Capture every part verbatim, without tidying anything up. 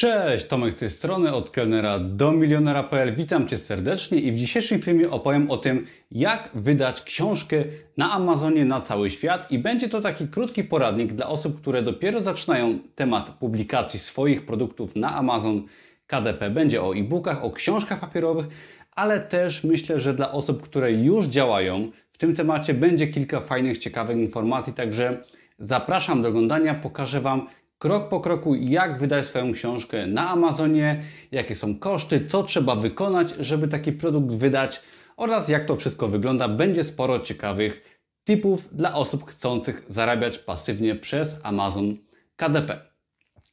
Cześć, Tomek z tej strony, od kelnera do milionera kropka p l. Witam Cię serdecznie i w dzisiejszym filmie opowiem o tym, jak wydać książkę na Amazonie na cały świat i będzie to taki krótki poradnik dla osób, które dopiero zaczynają temat publikacji swoich produktów na Amazon K D P. Będzie o e-bookach, o książkach papierowych, ale też myślę, że dla osób, które już działają w tym temacie będzie kilka fajnych, ciekawych informacji, także zapraszam do oglądania, pokażę Wam krok po kroku, jak wydać swoją książkę na Amazonie, jakie są koszty, co trzeba wykonać, żeby taki produkt wydać oraz jak to wszystko wygląda. Będzie sporo ciekawych tipów dla osób chcących zarabiać pasywnie przez Amazon K D P.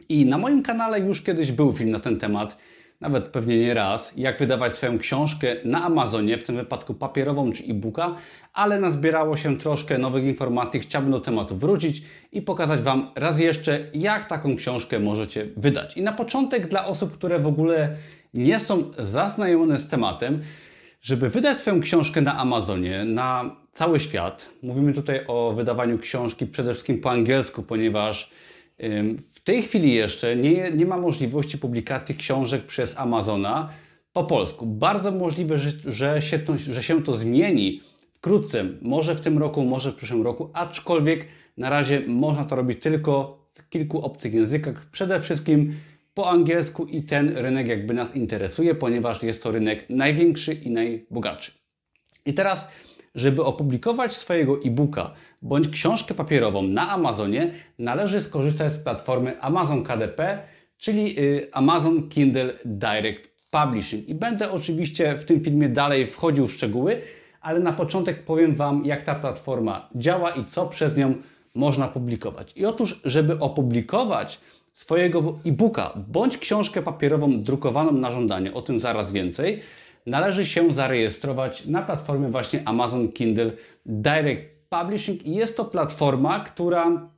I na moim kanale już kiedyś był film na ten temat, nawet pewnie nie raz, jak wydawać swoją książkę na Amazonie, w tym wypadku papierową czy e-booka, ale nazbierało się troszkę nowych informacji, chciałbym do tematu wrócić i pokazać Wam raz jeszcze, jak taką książkę możecie wydać. I na początek dla osób, które w ogóle nie są zaznajomione z tematem, żeby wydać swoją książkę na Amazonie, na cały świat, mówimy tutaj o wydawaniu książki przede wszystkim po angielsku, ponieważ w tej chwili jeszcze nie, nie ma możliwości publikacji książek przez Amazona po polsku. Bardzo możliwe, że, że, się to, że się to zmieni wkrótce, może w tym roku, może w przyszłym roku, aczkolwiek na razie można to robić tylko w kilku obcych językach, przede wszystkim po angielsku i ten rynek jakby nas interesuje, ponieważ jest to rynek największy i najbogatszy. I teraz, żeby opublikować swojego e-booka bądź książkę papierową na Amazonie, należy skorzystać z platformy Amazon K D P, czyli Amazon Kindle Direct Publishing. I będę oczywiście w tym filmie dalej wchodził w szczegóły, ale na początek powiem Wam, jak ta platforma działa i co przez nią można publikować. I otóż, żeby opublikować swojego e-booka bądź książkę papierową drukowaną na żądanie, o tym zaraz więcej, należy się zarejestrować na platformie właśnie Amazon Kindle Direct Publishing i jest to platforma, która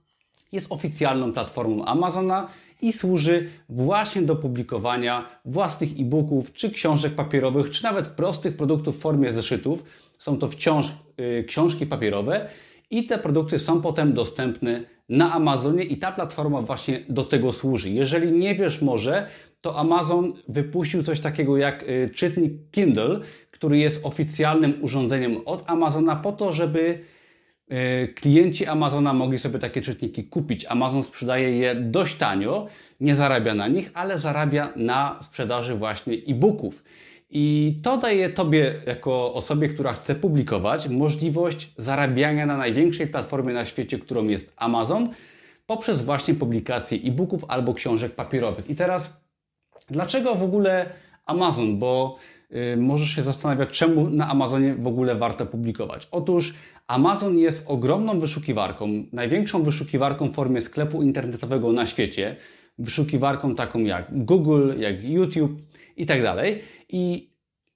jest oficjalną platformą Amazona i służy właśnie do publikowania własnych e-booków, czy książek papierowych, czy nawet prostych produktów w formie zeszytów. Są to wciąż yy, książki papierowe i te produkty są potem dostępne na Amazonie i ta platforma właśnie do tego służy. Jeżeli nie wiesz może, to Amazon wypuścił coś takiego jak czytnik Kindle, który jest oficjalnym urządzeniem od Amazona po to, żeby klienci Amazona mogli sobie takie czytniki kupić. Amazon sprzedaje je dość tanio, nie zarabia na nich, ale zarabia na sprzedaży właśnie e-booków. I to daje Tobie, jako osobie, która chce publikować, możliwość zarabiania na największej platformie na świecie, którą jest Amazon, poprzez właśnie publikację e-booków albo książek papierowych. I teraz dlaczego w ogóle Amazon? Bo yy, możesz się zastanawiać, czemu na Amazonie w ogóle warto publikować. Otóż Amazon jest ogromną wyszukiwarką, największą wyszukiwarką w formie sklepu internetowego na świecie. Wyszukiwarką taką jak Google, jak YouTube i tak dalej. I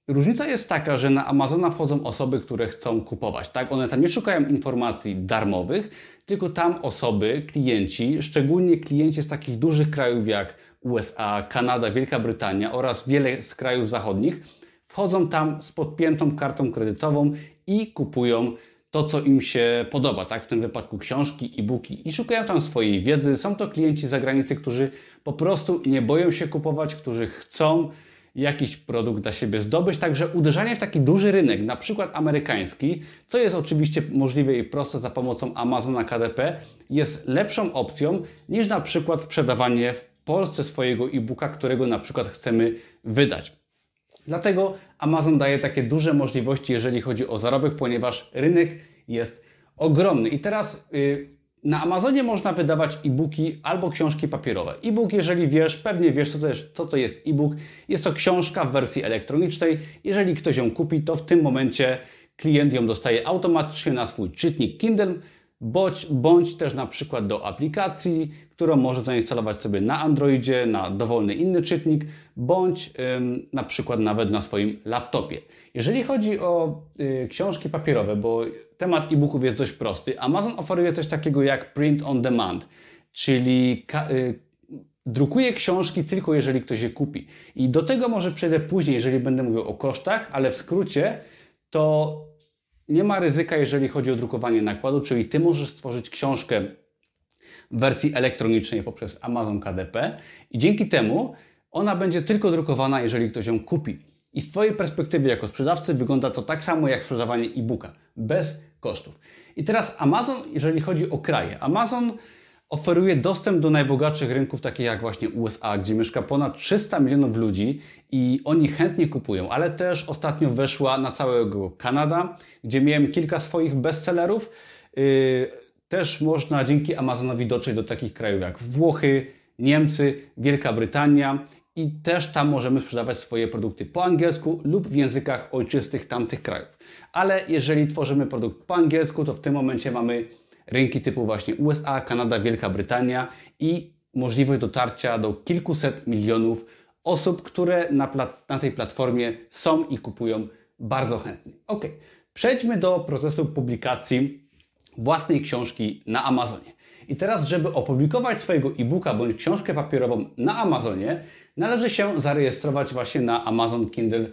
różnica jest taka, że na Amazona wchodzą osoby, które chcą kupować. Tak? One tam nie szukają informacji darmowych, tylko tam osoby, klienci, szczególnie klienci z takich dużych krajów jak U S A, Kanada, Wielka Brytania oraz wiele z krajów zachodnich wchodzą tam z podpiętą kartą kredytową i kupują to, co im się podoba, tak? W tym wypadku książki, e-booki i szukają tam swojej wiedzy. Są to klienci z zagranicy, którzy po prostu nie boją się kupować, którzy chcą jakiś produkt dla siebie zdobyć. Także uderzanie w taki duży rynek, na przykład amerykański, co jest oczywiście możliwe i proste za pomocą Amazona K D P, jest lepszą opcją niż na przykład sprzedawanie w Polsce swojego e-booka, którego na przykład chcemy wydać. Dlatego Amazon daje takie duże możliwości, jeżeli chodzi o zarobek, ponieważ rynek jest ogromny. I teraz yy, na Amazonie można wydawać e-booki albo książki papierowe. E-book, jeżeli wiesz, pewnie wiesz, co to jest, co to jest e-book. Jest to książka w wersji elektronicznej. Jeżeli ktoś ją kupi, to w tym momencie klient ją dostaje automatycznie na swój czytnik Kindle, Bądź, bądź też na przykład do aplikacji, którą może zainstalować sobie na Androidzie, na dowolny inny czytnik, bądź ym, na przykład nawet na swoim laptopie. Jeżeli chodzi o y, książki papierowe, bo temat e-booków jest dość prosty, Amazon oferuje coś takiego jak print on demand, czyli y, drukuje książki tylko jeżeli ktoś je kupi. I do tego może przejdę później, jeżeli będę mówił o kosztach, ale w skrócie to nie ma ryzyka, jeżeli chodzi o drukowanie nakładu, czyli Ty możesz stworzyć książkę w wersji elektronicznej poprzez Amazon K D P i dzięki temu ona będzie tylko drukowana, jeżeli ktoś ją kupi. I z Twojej perspektywy jako sprzedawcy wygląda to tak samo jak sprzedawanie e-booka, bez kosztów. I teraz Amazon, jeżeli chodzi o kraje. Amazon oferuje dostęp do najbogatszych rynków, takich jak właśnie U S A, gdzie mieszka ponad trzysta milionów ludzi i oni chętnie kupują, ale też ostatnio weszła na całego Kanada, gdzie miałem kilka swoich bestsellerów. Yy, też można dzięki Amazonowi dotrzeć do takich krajów jak Włochy, Niemcy, Wielka Brytania i też tam możemy sprzedawać swoje produkty po angielsku lub w językach ojczystych tamtych krajów. Ale jeżeli tworzymy produkt po angielsku, to w tym momencie mamy rynki typu właśnie U S A, Kanada, Wielka Brytania i możliwość dotarcia do kilkuset milionów osób, które na, plat na tej platformie są i kupują bardzo chętnie. Ok, przejdźmy do procesu publikacji własnej książki na Amazonie. I teraz, żeby opublikować swojego e-booka bądź książkę papierową na Amazonie, należy się zarejestrować właśnie na Amazon Kindle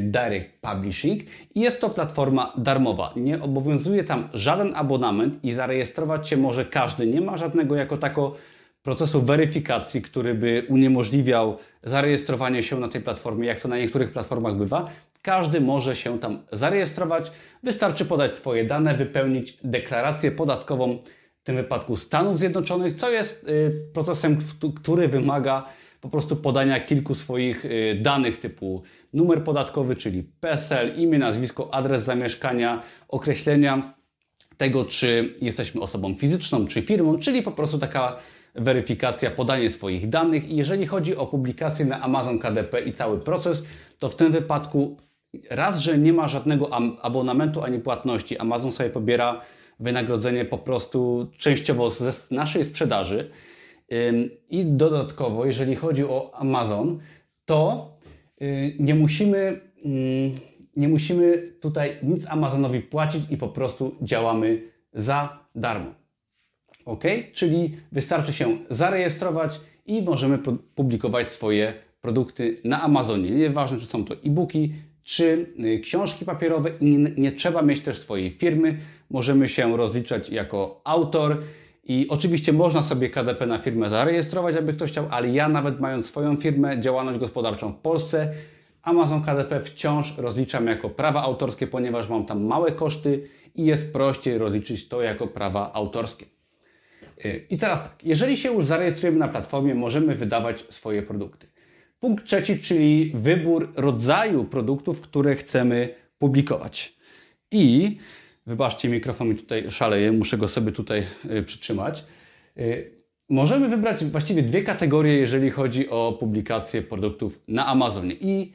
Direct Publishing i jest to platforma darmowa. Nie obowiązuje tam żaden abonament i zarejestrować się może każdy. Nie ma żadnego jako tako procesu weryfikacji, który by uniemożliwiał zarejestrowanie się na tej platformie, jak to na niektórych platformach bywa. Każdy może się tam zarejestrować. Wystarczy podać swoje dane, wypełnić deklarację podatkową, w tym wypadku Stanów Zjednoczonych, co jest procesem, który wymaga po prostu podania kilku swoich danych typu numer podatkowy, czyli P E S E L, imię, nazwisko, adres zamieszkania, określenia tego, czy jesteśmy osobą fizyczną, czy firmą, czyli po prostu taka weryfikacja, podanie swoich danych. I jeżeli chodzi o publikację na Amazon K D P i cały proces, to w tym wypadku raz, że nie ma żadnego abonamentu ani płatności, Amazon sobie pobiera wynagrodzenie po prostu częściowo ze naszej sprzedaży. I dodatkowo, jeżeli chodzi o Amazon, to nie musimy, nie musimy tutaj nic Amazonowi płacić i po prostu działamy za darmo. Ok? Czyli wystarczy się zarejestrować i możemy publikować swoje produkty na Amazonie. Nieważne, czy są to e-booki, czy książki papierowe i nie, nie trzeba mieć też swojej firmy. Możemy się rozliczać jako autor. I oczywiście można sobie K D P na firmę zarejestrować, aby ktoś chciał, ale ja nawet mając swoją firmę, działalność gospodarczą w Polsce, Amazon K D P wciąż rozliczam jako prawa autorskie, ponieważ mam tam małe koszty i jest prościej rozliczyć to jako prawa autorskie. I teraz tak, jeżeli się już zarejestrujemy na platformie, możemy wydawać swoje produkty. Punkt trzeci, czyli wybór rodzaju produktów, które chcemy publikować. I... Wybaczcie, mikrofon mi tutaj szaleje, muszę go sobie tutaj przytrzymać. Możemy wybrać właściwie dwie kategorie, jeżeli chodzi o publikację produktów na Amazonie. I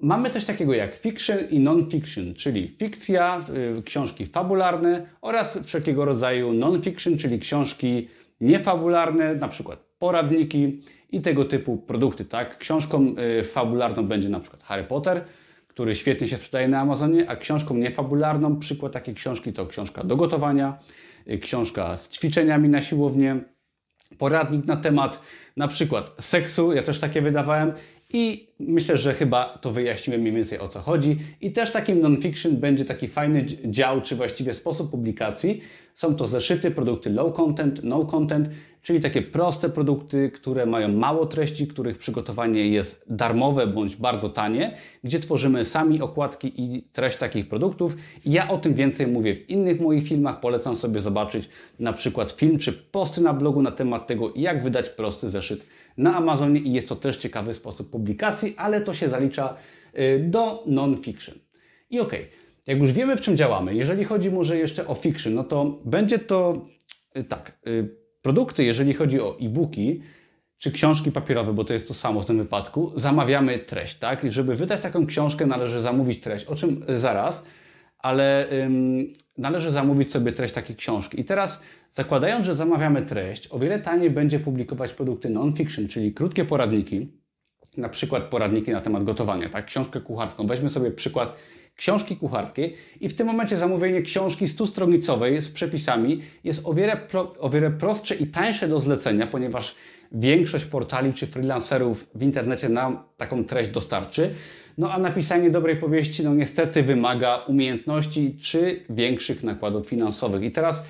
mamy coś takiego jak fiction i non-fiction, czyli fikcja, książki fabularne oraz wszelkiego rodzaju non-fiction, czyli książki niefabularne, na przykład poradniki i tego typu produkty. Tak? Książką fabularną będzie na przykład Harry Potter, który świetnie się sprzedaje na Amazonie, a książką niefabularną, przykład takiej książki to książka do gotowania, książka z ćwiczeniami na siłownię, poradnik na temat na przykład seksu, ja też takie wydawałem i myślę, że chyba to wyjaśniłem mniej więcej o co chodzi. I też takim non-fiction będzie taki fajny dział, czy właściwie sposób publikacji. Są to zeszyty, produkty low content, no content, czyli takie proste produkty, które mają mało treści, których przygotowanie jest darmowe bądź bardzo tanie, gdzie tworzymy sami okładki i treść takich produktów. Ja o tym więcej mówię w innych moich filmach. Polecam sobie zobaczyć na przykład film czy posty na blogu na temat tego, jak wydać prosty zeszyt na Amazonie i jest to też ciekawy sposób publikacji, ale to się zalicza do non-fiction. I okej, jak już wiemy, w czym działamy, jeżeli chodzi może jeszcze o fiction, no to będzie to tak... Produkty, jeżeli chodzi o e-booki czy książki papierowe, bo to jest to samo w tym wypadku, zamawiamy treść, tak? I żeby wydać taką książkę, należy zamówić treść, o czym zaraz, ale ym, należy zamówić sobie treść takiej książki. I teraz zakładając, że zamawiamy treść, o wiele taniej będzie publikować produkty non-fiction, czyli krótkie poradniki, na przykład poradniki na temat gotowania, tak? Książkę kucharską. Weźmy sobie przykład książki kucharskiej i w tym momencie zamówienie książki stustronicowej z przepisami jest o wiele, pro, o wiele prostsze i tańsze do zlecenia, ponieważ większość portali czy freelancerów w internecie nam taką treść dostarczy. No a napisanie dobrej powieści no niestety wymaga umiejętności czy większych nakładów finansowych. I teraz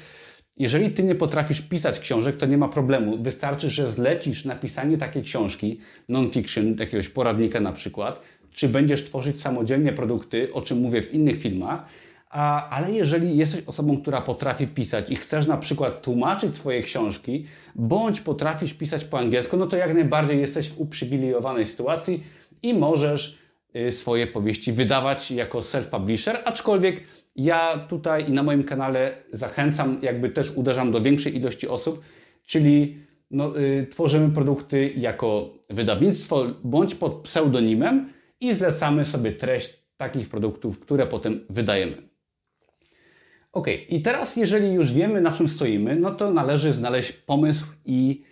Jeżeli Ty nie potrafisz pisać książek, to nie ma problemu. Wystarczy, że zlecisz napisanie takiej książki, non-fiction, jakiegoś poradnika na przykład, czy będziesz tworzyć samodzielnie produkty, o czym mówię w innych filmach, A, ale jeżeli jesteś osobą, która potrafi pisać i chcesz na przykład tłumaczyć swoje książki, bądź potrafisz pisać po angielsku, no to jak najbardziej jesteś w uprzywilejowanej sytuacji i możesz y, swoje powieści wydawać jako self-publisher, aczkolwiek ja tutaj i na moim kanale zachęcam, jakby też uderzam do większej ilości osób, czyli no, y, tworzymy produkty jako wydawnictwo bądź pod pseudonimem i zlecamy sobie treść takich produktów, które potem wydajemy. Ok, i teraz jeżeli już wiemy, na czym stoimy, no to należy znaleźć pomysł i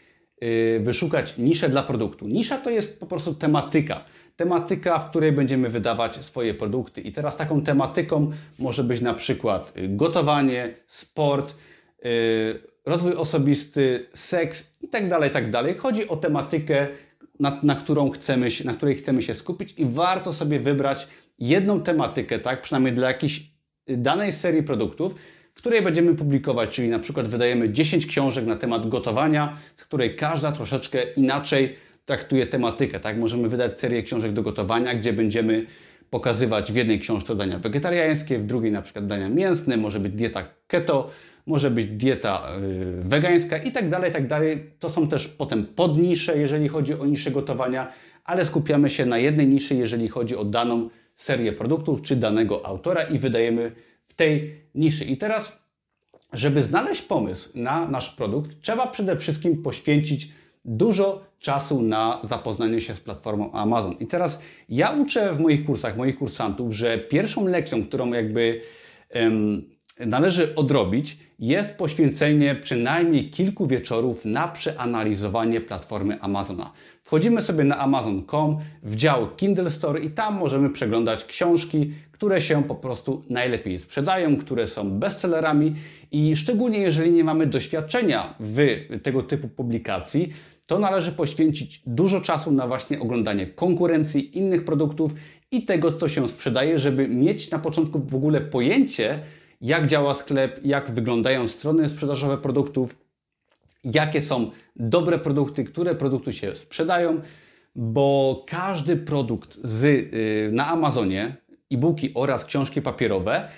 yy, wyszukać niszę dla produktu. Nisza to jest po prostu tematyka. Tematyka, w której będziemy wydawać swoje produkty. I teraz taką tematyką może być na przykład gotowanie, sport, yy, rozwój osobisty, seks itd., itd. Chodzi o tematykę, na, na, którą chcemy się, na której chcemy się skupić i warto sobie wybrać jedną tematykę, tak, przynajmniej dla jakichś danej serii produktów, w której będziemy publikować, czyli na przykład wydajemy dziesięć książek na temat gotowania, z której każda troszeczkę inaczej traktuje tematykę. Tak? Możemy wydać serię książek do gotowania, gdzie będziemy pokazywać w jednej książce dania wegetariańskie, w drugiej na przykład dania mięsne, może być dieta keto, może być dieta yy, wegańska i tak dalej, tak dalej. To są też potem podnisze, jeżeli chodzi o nisze gotowania, ale skupiamy się na jednej niszy, jeżeli chodzi o daną serię produktów czy danego autora i wydajemy w tej niszy. I teraz, żeby znaleźć pomysł na nasz produkt, trzeba przede wszystkim poświęcić dużo czasu na zapoznanie się z platformą Amazon. I teraz ja uczę w moich kursach, moich kursantów, że pierwszą lekcją, którą jakby em, należy odrobić, jest poświęcenie przynajmniej kilku wieczorów na przeanalizowanie platformy Amazona. Wchodzimy sobie na amazon kropka com w dział Kindle Store i tam możemy przeglądać książki, które się po prostu najlepiej sprzedają, które są bestsellerami i szczególnie jeżeli nie mamy doświadczenia w tego typu publikacji, to należy poświęcić dużo czasu na właśnie oglądanie konkurencji, innych produktów i tego, co się sprzedaje, żeby mieć na początku w ogóle pojęcie, jak działa sklep, jak wyglądają strony sprzedażowe produktów, jakie są dobre produkty, które produkty się sprzedają, bo każdy produkt z, yy, na Amazonie, e-booki oraz książki papierowe,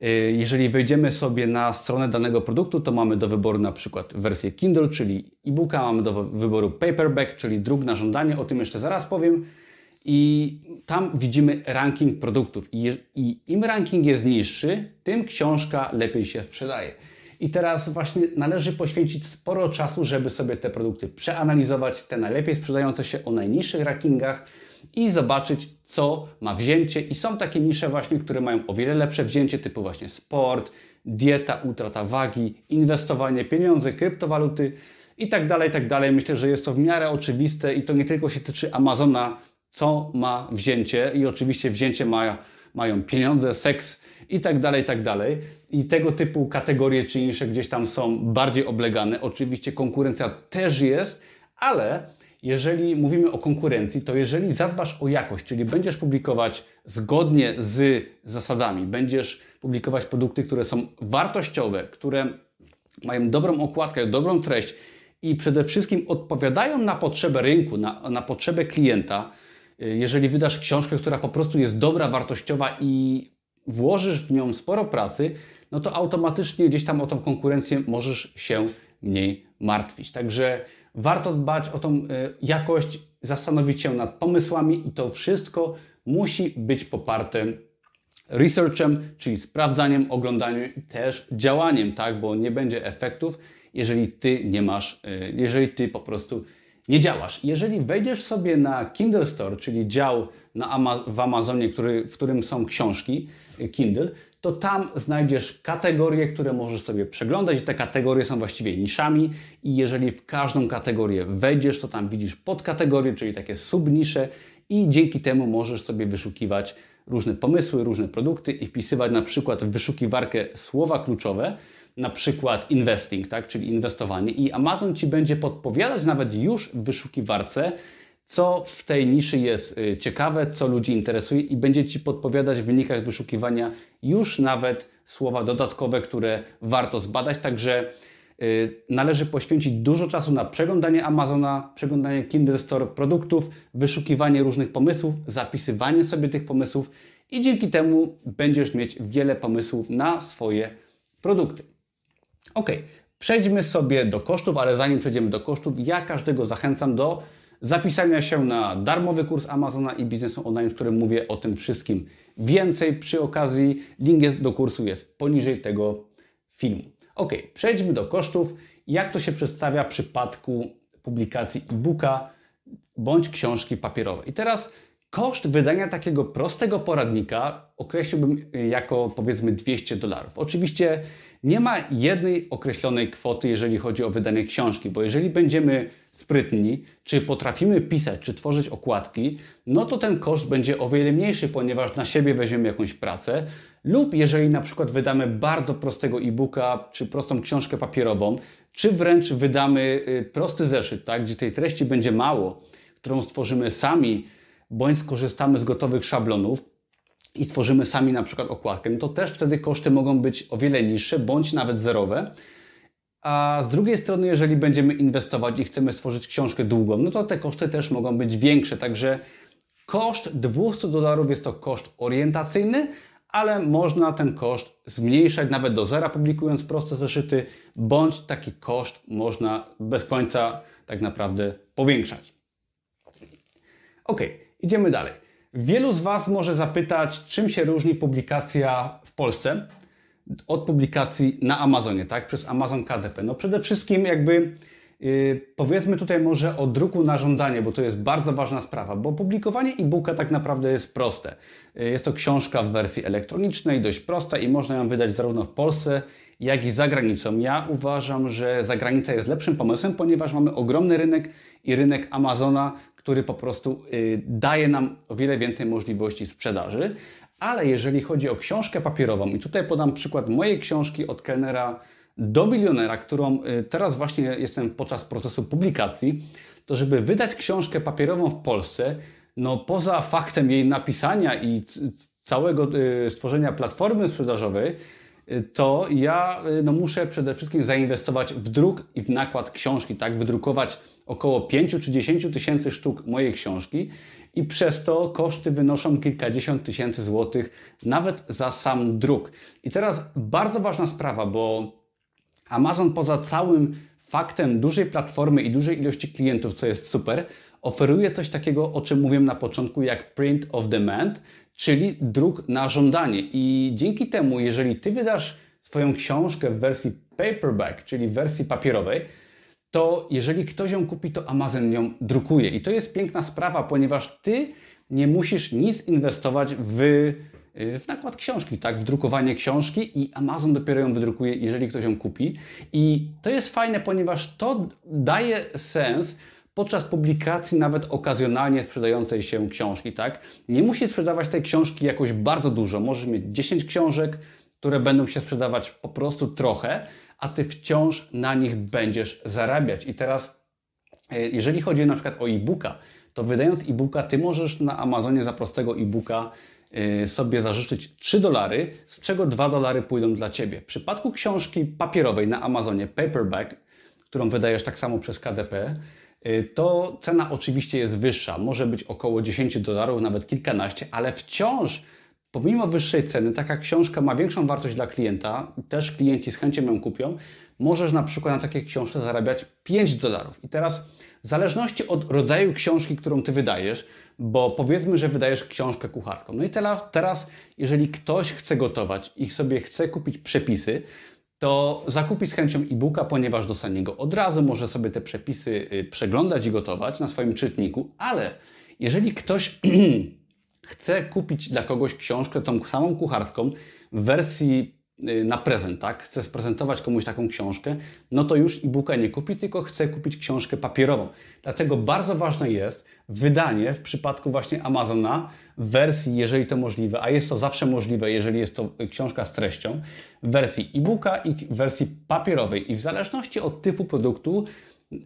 yy, jeżeli wejdziemy sobie na stronę danego produktu, to mamy do wyboru na przykład wersję Kindle, czyli e-booka, mamy do wyboru paperback, czyli druk na żądanie, o tym jeszcze zaraz powiem. I tam widzimy ranking produktów I, i im ranking jest niższy, tym książka lepiej się sprzedaje. I teraz właśnie należy poświęcić sporo czasu, żeby sobie te produkty przeanalizować, te najlepiej sprzedające się o najniższych rankingach i zobaczyć, co ma wzięcie. I są takie nisze właśnie, które mają o wiele lepsze wzięcie, typu właśnie sport, dieta, utrata wagi, inwestowanie, pieniądze, kryptowaluty i tak dalej, i tak dalej. Myślę, że jest to w miarę oczywiste i to nie tylko się tyczy Amazona, co ma wzięcie i oczywiście wzięcie ma, mają pieniądze, seks i tak dalej, i tak dalej. I tego typu kategorie czy nisze gdzieś tam są bardziej oblegane. Oczywiście konkurencja też jest, ale jeżeli mówimy o konkurencji, to jeżeli zadbasz o jakość, czyli będziesz publikować zgodnie z zasadami, będziesz publikować produkty, które są wartościowe, które mają dobrą okładkę, dobrą treść i przede wszystkim odpowiadają na potrzeby rynku, na, na potrzeby klienta. Jeżeli wydasz książkę, która po prostu jest dobra, wartościowa i włożysz w nią sporo pracy, no to automatycznie gdzieś tam o tą konkurencję możesz się mniej martwić. Także warto dbać o tą jakość, zastanowić się nad pomysłami i to wszystko musi być poparte researchem, czyli sprawdzaniem, oglądaniem i też działaniem, tak? Bo nie będzie efektów, jeżeli ty nie masz, jeżeli ty po prostu nie działasz. Jeżeli wejdziesz sobie na Kindle Store, czyli dział na Ama- w Amazonie, który, w którym są książki Kindle, to tam znajdziesz kategorie, które możesz sobie przeglądać. Te kategorie są właściwie niszami i jeżeli w każdą kategorię wejdziesz, to tam widzisz podkategorie, czyli takie subnisze i dzięki temu możesz sobie wyszukiwać różne pomysły, różne produkty i wpisywać na przykład w wyszukiwarkę słowa kluczowe, na przykład investing, tak, czyli inwestowanie i Amazon Ci będzie podpowiadać nawet już w wyszukiwarce, co w tej niszy jest ciekawe, co ludzi interesuje i będzie Ci podpowiadać w wynikach wyszukiwania już nawet słowa dodatkowe, które warto zbadać. Także należy poświęcić dużo czasu na przeglądanie Amazona, przeglądanie Kindle Store produktów, wyszukiwanie różnych pomysłów, zapisywanie sobie tych pomysłów i dzięki temu będziesz mieć wiele pomysłów na swoje produkty. Ok, przejdźmy sobie do kosztów, ale zanim przejdziemy do kosztów, ja każdego zachęcam do zapisania się na darmowy kurs Amazona i biznesu online, w którym mówię o tym wszystkim więcej. Przy okazji link jest, do kursu jest poniżej tego filmu. Ok, przejdźmy do kosztów. Jak to się przedstawia w przypadku publikacji e-booka bądź książki papierowej. I teraz koszt wydania takiego prostego poradnika określiłbym jako powiedzmy dwieście dolarów. Oczywiście nie ma jednej określonej kwoty, jeżeli chodzi o wydanie książki, bo jeżeli będziemy sprytni, czy potrafimy pisać, czy tworzyć okładki, no to ten koszt będzie o wiele mniejszy, ponieważ na siebie weźmiemy jakąś pracę, lub jeżeli na przykład wydamy bardzo prostego e-booka, czy prostą książkę papierową, czy wręcz wydamy prosty zeszyt, tak, gdzie tej treści będzie mało, którą stworzymy sami, bądź skorzystamy z gotowych szablonów i stworzymy sami na przykład okładkę, to też wtedy koszty mogą być o wiele niższe, bądź nawet zerowe. A z drugiej strony, jeżeli będziemy inwestować i chcemy stworzyć książkę długą, no to te koszty też mogą być większe. Także koszt dwieście dolarów jest to koszt orientacyjny, ale można ten koszt zmniejszać nawet do zera, publikując proste zeszyty, bądź taki koszt można bez końca tak naprawdę powiększać. Ok, idziemy dalej. Wielu z Was może zapytać, czym się różni publikacja w Polsce od publikacji na Amazonie, tak? Przez Amazon K D P. No przede wszystkim jakby yy, powiedzmy tutaj może o druku na żądanie, bo to jest bardzo ważna sprawa, bo publikowanie e-booka tak naprawdę jest proste. Yy, jest to książka w wersji elektronicznej, dość prosta i można ją wydać zarówno w Polsce, jak i za granicą. Ja uważam, że zagranica jest lepszym pomysłem, ponieważ mamy ogromny rynek i rynek Amazona, który po prostu yy, daje nam o wiele więcej możliwości sprzedaży. Ale jeżeli chodzi o książkę papierową, i tutaj podam przykład mojej książki Od kelnera do milionera, którą teraz właśnie jestem podczas procesu publikacji, to żeby wydać książkę papierową w Polsce, no poza faktem jej napisania i całego stworzenia platformy sprzedażowej, to ja no, muszę przede wszystkim zainwestować w druk i w nakład książki, tak, wydrukować około pięć czy dziesięć tysięcy sztuk mojej książki i przez to koszty wynoszą kilkadziesiąt tysięcy złotych nawet za sam druk. I teraz bardzo ważna sprawa, bo Amazon poza całym faktem dużej platformy i dużej ilości klientów, co jest super, oferuje coś takiego, o czym mówiłem na początku, jak print on demand, czyli druk na żądanie. I dzięki temu, jeżeli Ty wydasz swoją książkę w wersji paperback, czyli w wersji papierowej, to jeżeli ktoś ją kupi, to Amazon ją drukuje. I to jest piękna sprawa, ponieważ Ty nie musisz nic inwestować w, w nakład książki, tak, w drukowanie książki i Amazon dopiero ją wydrukuje, jeżeli ktoś ją kupi. I to jest fajne, ponieważ to daje sens podczas publikacji nawet okazjonalnie sprzedającej się książki, tak. Nie musisz sprzedawać tej książki jakoś bardzo dużo. Możesz mieć dziesięć książek, które będą się sprzedawać po prostu trochę, a Ty wciąż na nich będziesz zarabiać. I teraz, jeżeli chodzi na przykład o e-booka, to wydając e-booka, Ty możesz na Amazonie za prostego e-booka sobie zażyczyć trzy dolary, z czego dwa dolary pójdą dla Ciebie. W przypadku książki papierowej na Amazonie, paperback, którą wydajesz tak samo przez K D P, to cena oczywiście jest wyższa. Może być około dziesięć dolarów, nawet kilkanaście, ale wciąż pomimo wyższej ceny, taka książka ma większą wartość dla klienta, też klienci z chęcią ją kupią, możesz na przykład na takiej książce zarabiać pięć dolarów. I teraz w zależności od rodzaju książki, którą Ty wydajesz, bo powiedzmy, że wydajesz książkę kucharską. No i teraz, jeżeli ktoś chce gotować i sobie chce kupić przepisy, to zakupi z chęcią e-booka, ponieważ dostanie go od razu, może sobie te przepisy przeglądać i gotować na swoim czytniku, ale jeżeli ktoś chce kupić dla kogoś książkę, tą samą kucharską, w wersji na prezent, tak? Chce sprezentować komuś taką książkę, no to już e-booka nie kupi, tylko chce kupić książkę papierową. Dlatego bardzo ważne jest wydanie w przypadku właśnie Amazona w wersji, jeżeli to możliwe, a jest to zawsze możliwe, jeżeli jest to książka z treścią, w wersji e-booka i w wersji papierowej. I w zależności od typu produktu yy,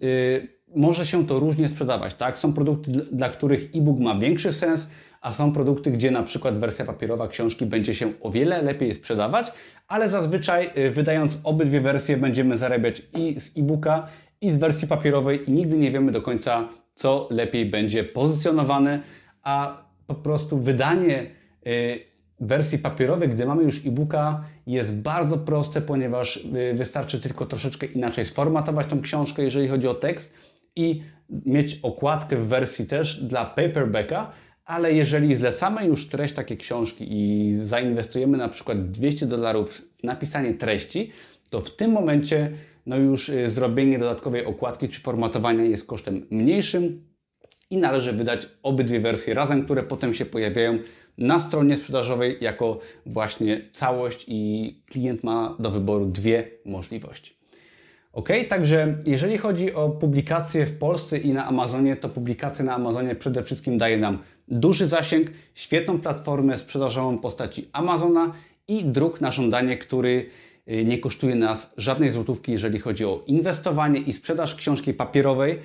może się to różnie sprzedawać, tak? Są produkty, dla których e-book ma większy sens, a są produkty, gdzie na przykład wersja papierowa książki będzie się o wiele lepiej sprzedawać, ale zazwyczaj wydając obydwie wersje będziemy zarabiać i z e-booka, i z wersji papierowej i nigdy nie wiemy do końca, co lepiej będzie pozycjonowane, a po prostu wydanie wersji papierowej, gdy mamy już e-booka, jest bardzo proste, ponieważ wystarczy tylko troszeczkę inaczej sformatować tą książkę, jeżeli chodzi o tekst i mieć okładkę w wersji też dla paperbacka, ale jeżeli zlecamy już treść takiej książki i zainwestujemy na przykład dwieście dolarów w napisanie treści, to w tym momencie no już zrobienie dodatkowej okładki czy formatowania jest kosztem mniejszym i należy wydać obydwie wersje razem, które potem się pojawiają na stronie sprzedażowej jako właśnie całość i klient ma do wyboru dwie możliwości. Ok, także jeżeli chodzi o publikacje w Polsce i na Amazonie, to publikacje na Amazonie przede wszystkim daje nam duży zasięg, świetną platformę sprzedażową w postaci Amazona i druk na żądanie, który nie kosztuje nas żadnej złotówki, jeżeli chodzi o inwestowanie i sprzedaż książki papierowej.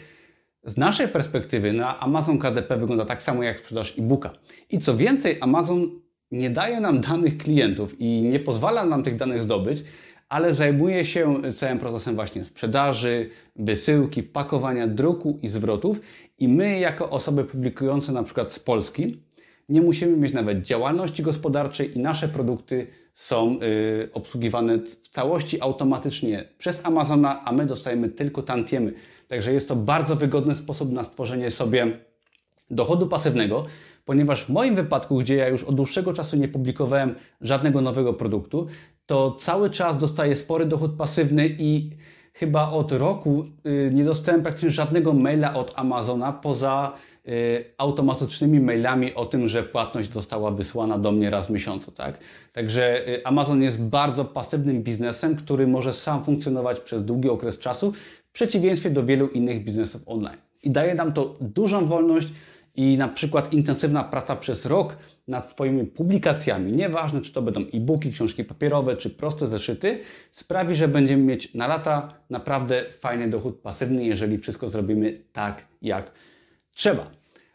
Z naszej perspektywy na Amazon K D P wygląda tak samo jak sprzedaż e-booka. I co więcej, Amazon nie daje nam danych klientów i nie pozwala nam tych danych zdobyć, ale zajmuje się całym procesem właśnie sprzedaży, wysyłki, pakowania, druku i zwrotów. I my jako osoby publikujące na przykład z Polski nie musimy mieć nawet działalności gospodarczej i nasze produkty są y, obsługiwane w całości automatycznie przez Amazona, a my dostajemy tylko tantiemy. Także jest to bardzo wygodny sposób na stworzenie sobie dochodu pasywnego, ponieważ w moim wypadku, gdzie ja już od dłuższego czasu nie publikowałem żadnego nowego produktu, to cały czas dostaję spory dochód pasywny i chyba od roku y, nie dostałem praktycznie żadnego maila od Amazona poza y, automatycznymi mailami o tym, że płatność została wysłana do mnie raz w miesiącu, tak? Także y, Amazon jest bardzo pasywnym biznesem, który może sam funkcjonować przez długi okres czasu, w przeciwieństwie do wielu innych biznesów online. I daje nam to dużą wolność i na przykład intensywna praca przez rok nad swoimi publikacjami, nieważne czy to będą e-booki, książki papierowe czy proste zeszyty, sprawi, że będziemy mieć na lata naprawdę fajny dochód pasywny, jeżeli wszystko zrobimy tak, jak trzeba.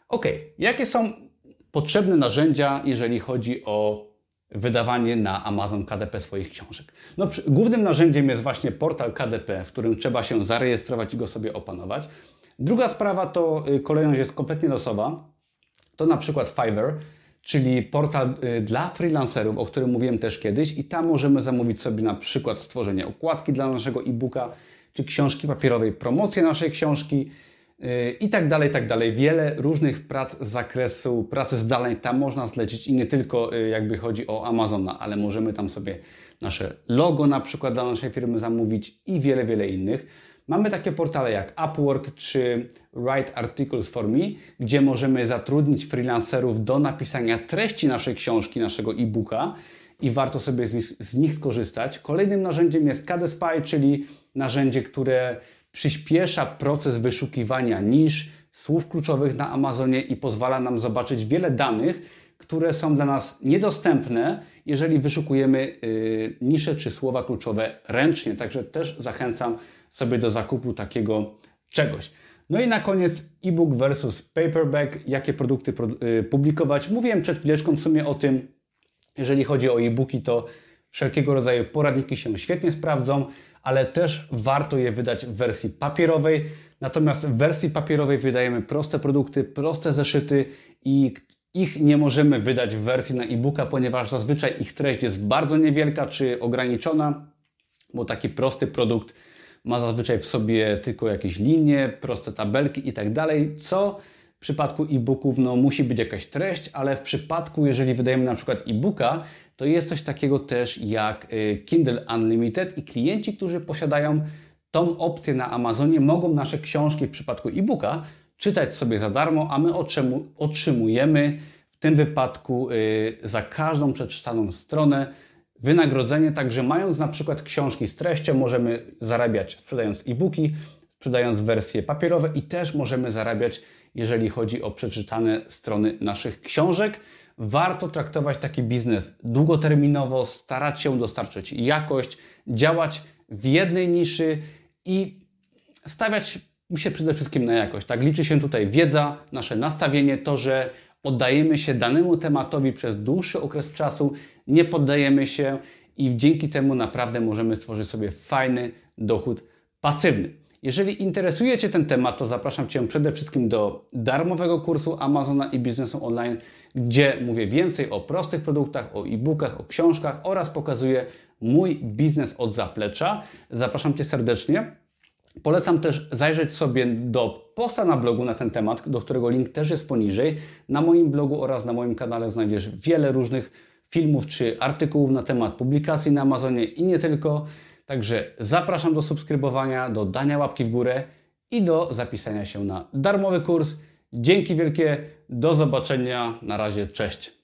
Ok, jakie są potrzebne narzędzia, jeżeli chodzi o wydawanie na Amazon K D P swoich książek? No, głównym narzędziem jest właśnie portal K D P, w którym trzeba się zarejestrować i go sobie opanować. Druga sprawa to kolejność jest kompletnie losowa. To na przykład Fiverr, czyli portal dla freelancerów, o którym mówiłem też kiedyś i tam możemy zamówić sobie na przykład stworzenie okładki dla naszego e-booka, czy książki papierowej, promocję naszej książki i tak dalej, i tak dalej. Wiele różnych prac z zakresu pracy zdalnej tam można zlecić i nie tylko jakby chodzi o Amazona, ale możemy tam sobie nasze logo na przykład dla naszej firmy zamówić i wiele, wiele innych. Mamy takie portale jak Upwork czy Write Articles for Me, gdzie możemy zatrudnić freelancerów do napisania treści naszej książki, naszego e-booka i warto sobie z, z nich skorzystać. Kolejnym narzędziem jest K D Spy, czyli narzędzie, które przyspiesza proces wyszukiwania nisz, słów kluczowych na Amazonie i pozwala nam zobaczyć wiele danych, które są dla nas niedostępne, jeżeli wyszukujemy yy, nisze czy słowa kluczowe ręcznie. Także też zachęcam sobie do zakupu takiego czegoś. No i na koniec e-book versus paperback. Jakie produkty publikować? Mówiłem przed chwileczką w sumie o tym. Jeżeli chodzi o e-booki, to wszelkiego rodzaju poradniki się świetnie sprawdzą, ale też warto je wydać w wersji papierowej. Natomiast w wersji papierowej wydajemy proste produkty, proste zeszyty i ich nie możemy wydać w wersji na e-booka, ponieważ zazwyczaj ich treść jest bardzo niewielka czy ograniczona, bo taki prosty produkt ma zazwyczaj w sobie tylko jakieś linie, proste tabelki i tak dalej, co w przypadku e-booków no, musi być jakaś treść, ale w przypadku, jeżeli wydajemy na przykład e-booka, to jest coś takiego też jak Kindle Unlimited i klienci, którzy posiadają tą opcję na Amazonie, mogą nasze książki w przypadku e-booka czytać sobie za darmo, a my otrzymujemy w tym wypadku za każdą przeczytaną stronę wynagrodzenie, także mając na przykład książki z treścią możemy zarabiać sprzedając e-booki, sprzedając wersje papierowe i też możemy zarabiać, jeżeli chodzi o przeczytane strony naszych książek. Warto traktować taki biznes długoterminowo, starać się dostarczyć jakość, działać w jednej niszy i stawiać się przede wszystkim na jakość. Tak, liczy się tutaj wiedza, nasze nastawienie, to, że oddajemy się danemu tematowi przez dłuższy okres czasu, nie poddajemy się i dzięki temu naprawdę możemy stworzyć sobie fajny dochód pasywny. Jeżeli interesuje Cię ten temat, to zapraszam Cię przede wszystkim do darmowego kursu Amazona i biznesu online, gdzie mówię więcej o prostych produktach, o e-bookach, o książkach oraz pokazuję mój biznes od zaplecza. Zapraszam Cię serdecznie. Polecam też zajrzeć sobie do posta na blogu na ten temat, do którego link też jest poniżej. Na moim blogu oraz na moim kanale znajdziesz wiele różnych filmów czy artykułów na temat publikacji na Amazonie i nie tylko. Także zapraszam do subskrybowania, do dania łapki w górę i do zapisania się na darmowy kurs. Dzięki wielkie, do zobaczenia, na razie, cześć.